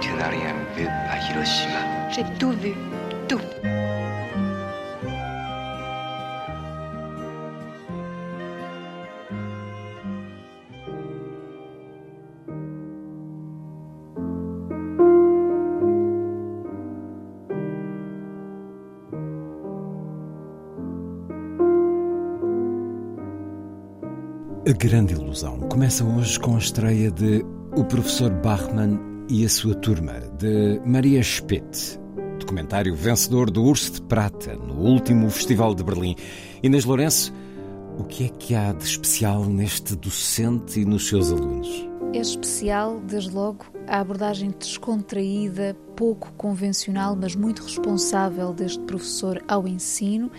Tu n'as rien vu à Hiroshima. J'ai tout vu, tout. A grande ilusão começa hoje com a estreia de O Professor Bachmann e a sua Turma, de Maria Speth, documentário vencedor do Urso de Prata no último Festival de Berlim. Inês Lourenço, o que é que há de especial neste docente e nos seus alunos? É especial, desde logo, a abordagem descontraída, pouco convencional, mas muito responsável deste professor ao ensino.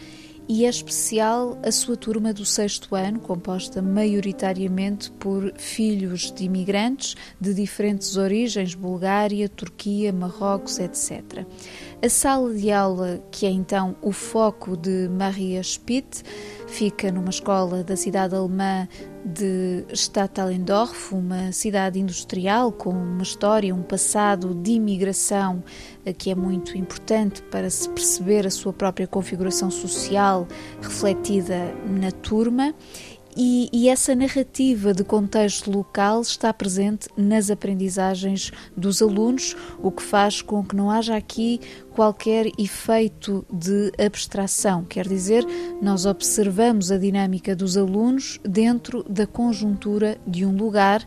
E é especial a sua turma do 6º ano, composta maioritariamente por filhos de imigrantes de diferentes origens, Bulgária, Turquia, Marrocos, etc. A sala de aula, que é então o foco de Maria Speth, fica numa escola da cidade alemã de Stadtallendorf, uma cidade industrial com uma história, um passado de imigração que é muito importante para se perceber a sua própria configuração social refletida na turma. E essa narrativa de contexto local está presente nas aprendizagens dos alunos, o que faz com que não haja aqui qualquer efeito de abstração. Quer dizer, nós observamos a dinâmica dos alunos dentro da conjuntura de um lugar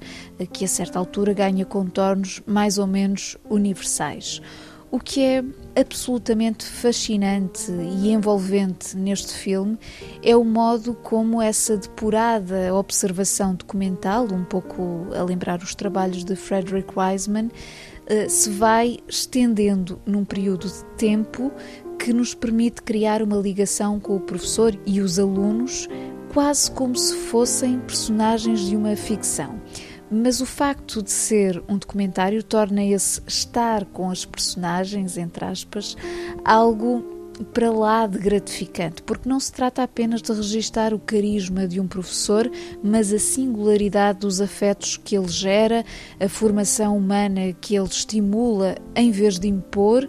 que a certa altura ganha contornos mais ou menos universais. O que é absolutamente fascinante e envolvente neste filme é o modo como essa depurada observação documental, um pouco a lembrar os trabalhos de Frederick Wiseman, se vai estendendo num período de tempo que nos permite criar uma ligação com o professor e os alunos, quase como se fossem personagens de uma ficção. Mas o facto de ser um documentário torna esse estar com as personagens, entre aspas, algo para lá de gratificante, porque não se trata apenas de registar o carisma de um professor, mas a singularidade dos afetos que ele gera, a formação humana que ele estimula em vez de impor,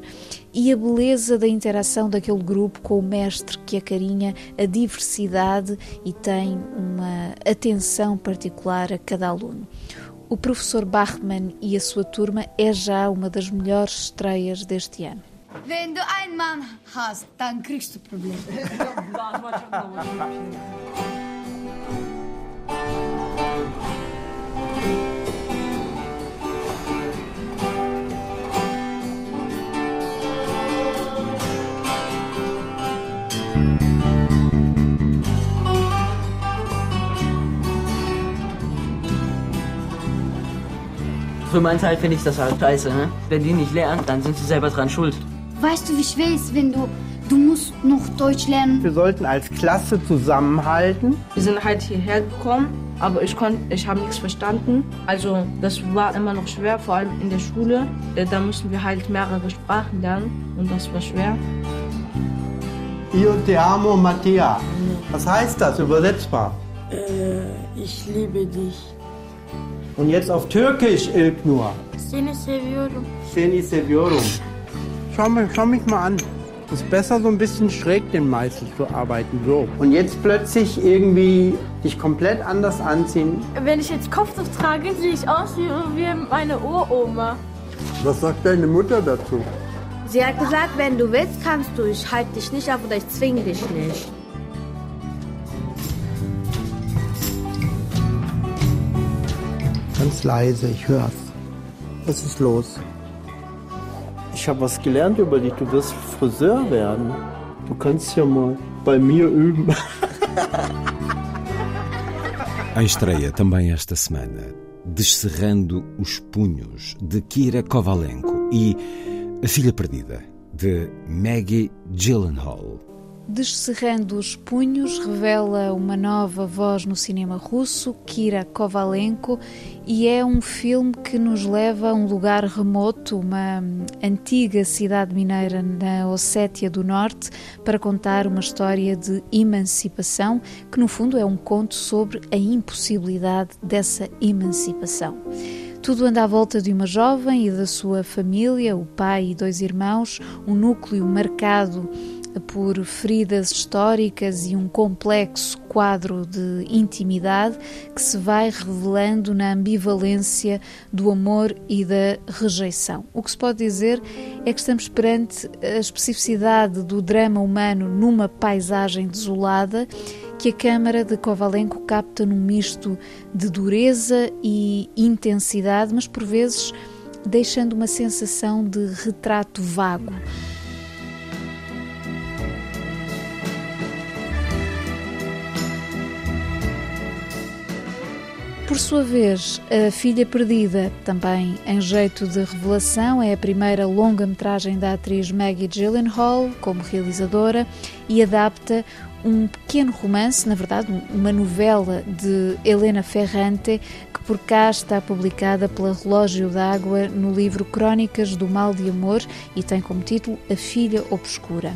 e a beleza da interação daquele grupo com o mestre que acarinha a diversidade e tem uma atenção particular a cada aluno. O Professor Bachmann e a sua Turma é já uma das melhores estreias deste ano. Wenn du einen Mann hast, dann kriegst du Probleme. Für meinen Teil finde ich das halt scheiße, ne? Wenn die nicht lernen, dann sind sie selber dran schuld. Weißt du, wie schwer es ist, wenn du musst noch Deutsch lernen? Wir sollten als Klasse zusammenhalten. Wir sind halt hierher gekommen, aber ich habe nichts verstanden. Also das war immer noch schwer, vor allem in der Schule. Da mussten wir halt mehrere Sprachen lernen und das war schwer. Io te amo, Mattia. Was heißt das? Übersetzt mal. Ich liebe dich. Und jetzt auf Türkisch, Ilknur. Seni seviyorum. Seni seviyorum. Schau mich mal an. Es ist besser, so ein bisschen schräg den Meißel zu arbeiten. So. Und jetzt plötzlich irgendwie dich komplett anders anziehen. Wenn ich jetzt Kopftuch trage, sehe ich aus wie meine Uroma. Was sagt deine Mutter dazu? Sie hat gesagt, wenn du willst, kannst du. Ich halte dich nicht ab oder ich zwinge dich nicht. Ganz leise, ich hör's. Was ist los? Ich habe was gelernt über dich, du wirst Friseur werden. Du kannst ja mal bei mir üben. Em estreia também esta semana, Descerrando os Punhos, de Kira Kovalenko, e A Filha Perdida, de Maggie Gyllenhaal. Descerrando os Punhos revela uma nova voz no cinema russo, Kira Kovalenko, e é um filme que nos leva a um lugar remoto, uma antiga cidade mineira na Ossétia do Norte, para contar uma história de emancipação, que no fundo é um conto sobre a impossibilidade dessa emancipação. Tudo anda à volta de uma jovem e da sua família, o pai e dois irmãos, um núcleo marcado por feridas históricas e um complexo quadro de intimidade que se vai revelando na ambivalência do amor e da rejeição. O que se pode dizer é que estamos perante a especificidade do drama humano numa paisagem desolada, que a câmara de Kovalenko capta num misto de dureza e intensidade, mas por vezes deixando uma sensação de retrato vago. Por sua vez, A Filha Perdida, também em jeito de revelação, é a primeira longa-metragem da atriz Maggie Gyllenhaal como realizadora e adapta um pequeno romance, na verdade uma novela de Helena Ferrante, que por cá está publicada pela Relógio d'Água no livro Crónicas do Mal de Amor e tem como título A Filha Obscura.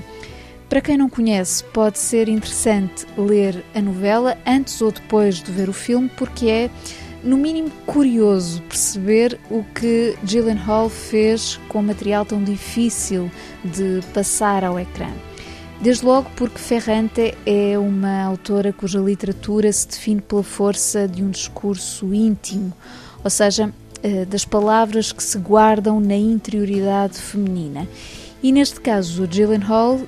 Para quem não conhece, pode ser interessante ler a novela antes ou depois de ver o filme, porque é, no mínimo, curioso perceber o que Gyllenhaal fez com material tão difícil de passar ao ecrã. Desde logo porque Ferrante é uma autora cuja literatura se define pela força de um discurso íntimo, ou seja, das palavras que se guardam na interioridade feminina. E neste caso, Gyllenhaal,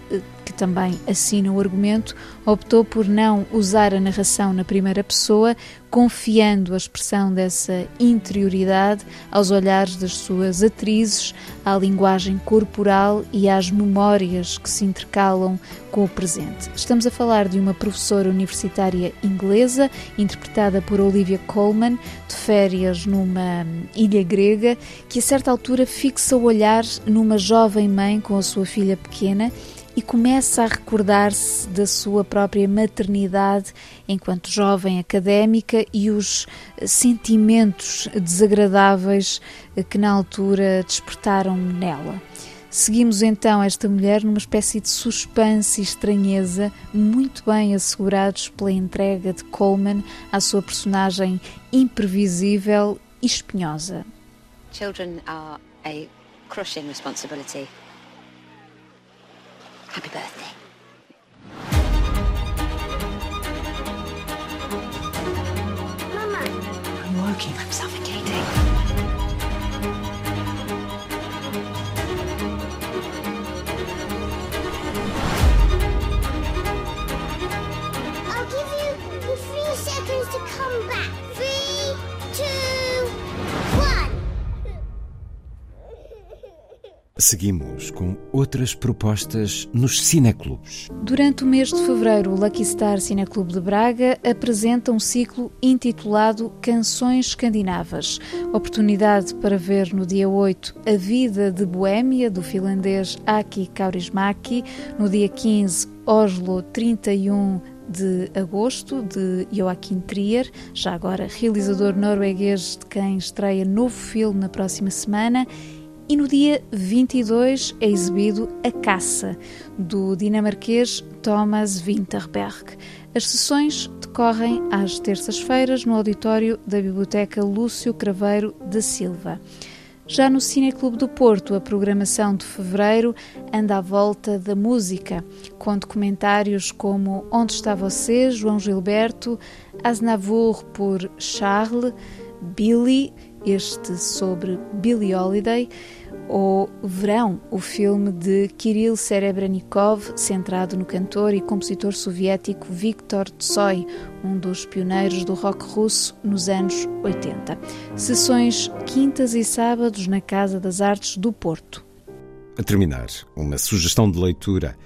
que também assina o argumento, optou por não usar a narração na primeira pessoa, confiando a expressão dessa interioridade aos olhares das suas atrizes, à linguagem corporal e às memórias que se intercalam com o presente. Estamos a falar de uma professora universitária inglesa, interpretada por Olivia Colman, de férias numa ilha grega, que a certa altura fixa o olhar numa jovem mãe com a sua filha pequena e começa a recordar-se da sua própria maternidade enquanto jovem académica e os sentimentos desagradáveis que na altura despertaram nela. Seguimos então esta mulher numa espécie de suspense e estranheza, muito bem assegurados pela entrega de Coleman à sua personagem imprevisível e espinhosa. Children are a crushing responsibility. Happy birthday. Mama! I'm working, I'm suffocating. I'll give you 3 seconds to come back. 3, 2, 1. Seguimos com outras propostas nos cineclubes. Durante o mês de fevereiro, o Lucky Star Cineclub de Braga apresenta um ciclo intitulado Canções Escandinavas. Oportunidade para ver no dia 8 A Vida de Boémia, do finlandês Aki Kaurismaki, no dia 15 Oslo 31 de agosto, de Joachim Trier, já agora realizador norueguês de quem estreia novo filme na próxima semana. E no dia 22 é exibido A Caça, do dinamarquês Thomas Vinterberg. As sessões decorrem às terças-feiras no auditório da Biblioteca Lúcio Craveiro da Silva. Já no Cineclube do Porto, a programação de fevereiro anda à volta da música, com documentários como Onde Está Você, João Gilberto, Asnavour por Charles, Billy, este sobre Billie Holiday, ou Verão, o filme de Kirill Serebrennikov, centrado no cantor e compositor soviético Viktor Tsoi, um dos pioneiros do rock russo nos anos 80. Sessões quintas e sábados na Casa das Artes do Porto. A terminar, uma sugestão de leitura.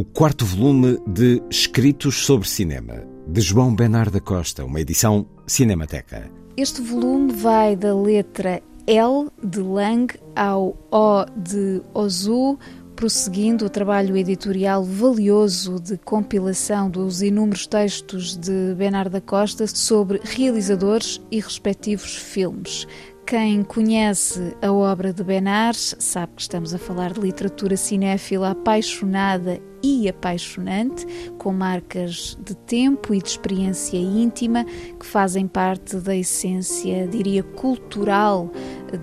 o quarto volume de Escritos sobre Cinema, de João Bénard da Costa, uma edição Cinemateca. Este volume vai da letra L de Lang ao O de Ozu, prosseguindo o trabalho editorial valioso de compilação dos inúmeros textos de Bénard da Costa sobre realizadores e respectivos filmes. Quem conhece a obra de Bénard sabe que estamos a falar de literatura cinéfila apaixonada e apaixonante, com marcas de tempo e de experiência íntima que fazem parte da essência, diria, cultural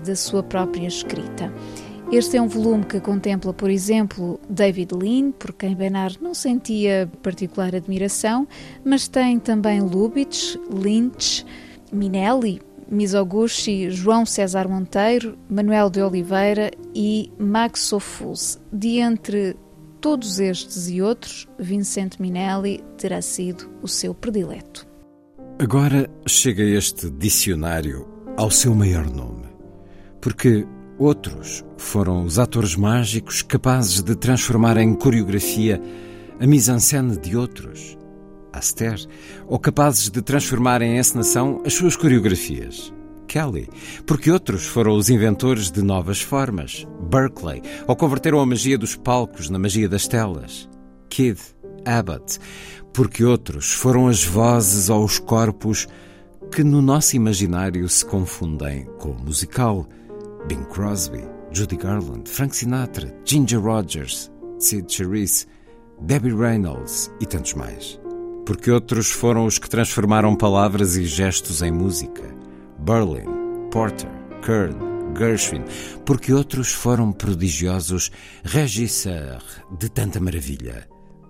da sua própria escrita. Este é um volume que contempla, por exemplo, David Lean, por quem Bénard não sentia particular admiração, mas tem também Lubitsch, Lynch, Minelli, Mizoguchi, João César Monteiro, Manuel de Oliveira e Max Ophüls. De entre todos estes e outros, Vincent Minelli terá sido o seu predileto. Agora chega este dicionário ao seu maior nome, porque outros foram os atores mágicos capazes de transformar em coreografia a mise-en-scène de outros, ou capazes de transformar em encenação as suas coreografias, Kelly, porque outros foram os inventores de novas formas, Berkeley, ou converteram a magia dos palcos na magia das telas, Kidd, Abbott, porque outros foram as vozes ou os corpos que no nosso imaginário se confundem com o musical, Bing Crosby, Judy Garland, Frank Sinatra, Ginger Rogers, Sid Charisse, Debbie Reynolds e tantos mais. Porque outros foram os que transformaram palavras e gestos em música, Berlin, Porter, Kern, Gershwin. Porque outros foram prodigiosos regisseurs de tanta maravilha,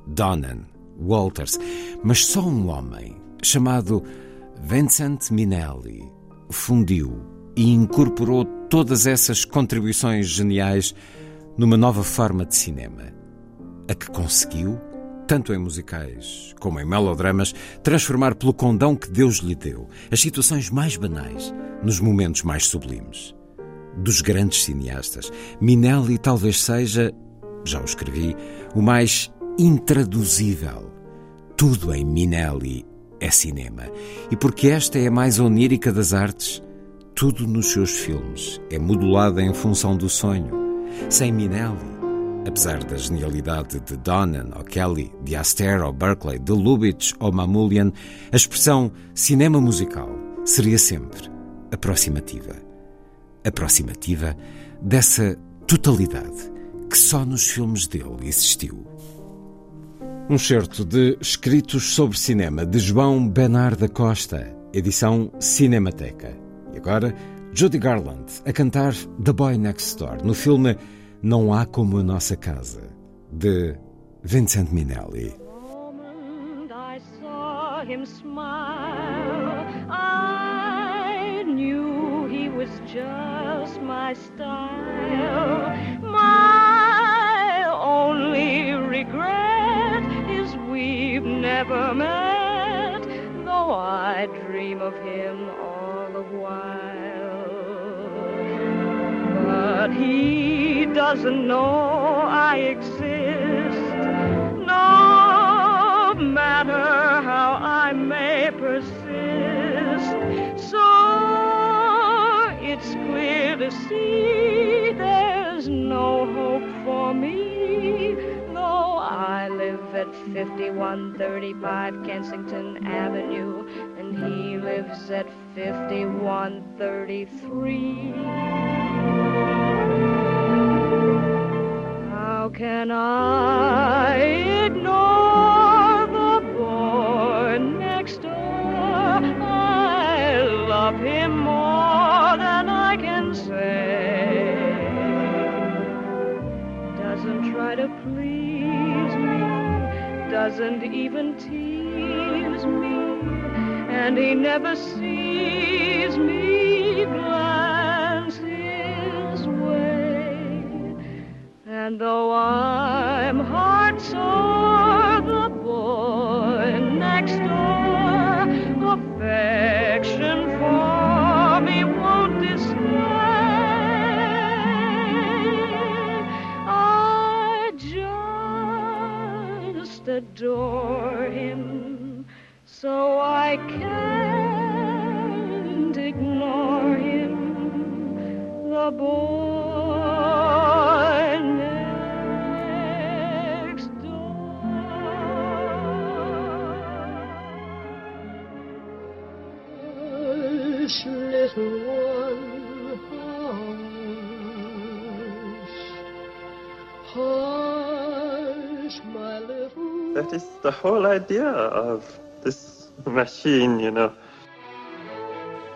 Donen, Walters. Mas só um homem, chamado Vincent Minelli, fundiu e incorporou todas essas contribuições geniais numa nova forma de cinema, a que conseguiu, tanto em musicais como em melodramas, transformar pelo condão que Deus lhe deu as situações mais banais nos momentos mais sublimes. Dos grandes cineastas, Minelli talvez seja, já o escrevi, o mais intraduzível. Tudo em Minelli é cinema. E porque esta é a mais onírica das artes, tudo nos seus filmes é modulado em função do sonho. Sem Minelli, apesar da genialidade de Donen ou Kelly, de Astaire ou Berkeley, de Lubitsch ou Mamoulian, a expressão cinema musical seria sempre aproximativa. Aproximativa dessa totalidade que só nos filmes dele existiu. Um excerto de Escritos sobre Cinema, de João Bénard da Costa, edição Cinemateca. E agora, Judy Garland a cantar The Boy Next Door, no filme Não Há Como a Nossa Casa, de Vincent Minelli. I saw him smile, I knew he was just my style. My only regret is we've never met, though I dream of him all the while. But he doesn't know I exist. No matter how I may persist, so it's clear to see there's no hope for me, though I live at 5135 Kensington Avenue, and he lives at 5133. How can I ignore the boy next door? I love him more than I can say. Doesn't try to please me, doesn't even tease me, and he never sees me glance his way. And though I'm heartsore, the boy next door, affection for me won't display. I just this little one hush, my little. That is the whole idea of this machine, you know.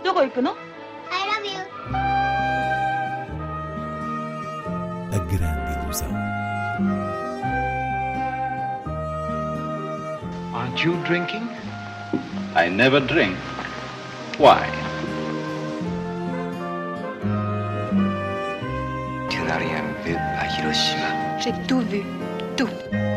Where are you going? I love you. A grande ilusão. Aren't you drinking? I never drink. Why? Tu n'as rien vu à Hiroshima. J'ai tout vu, tout.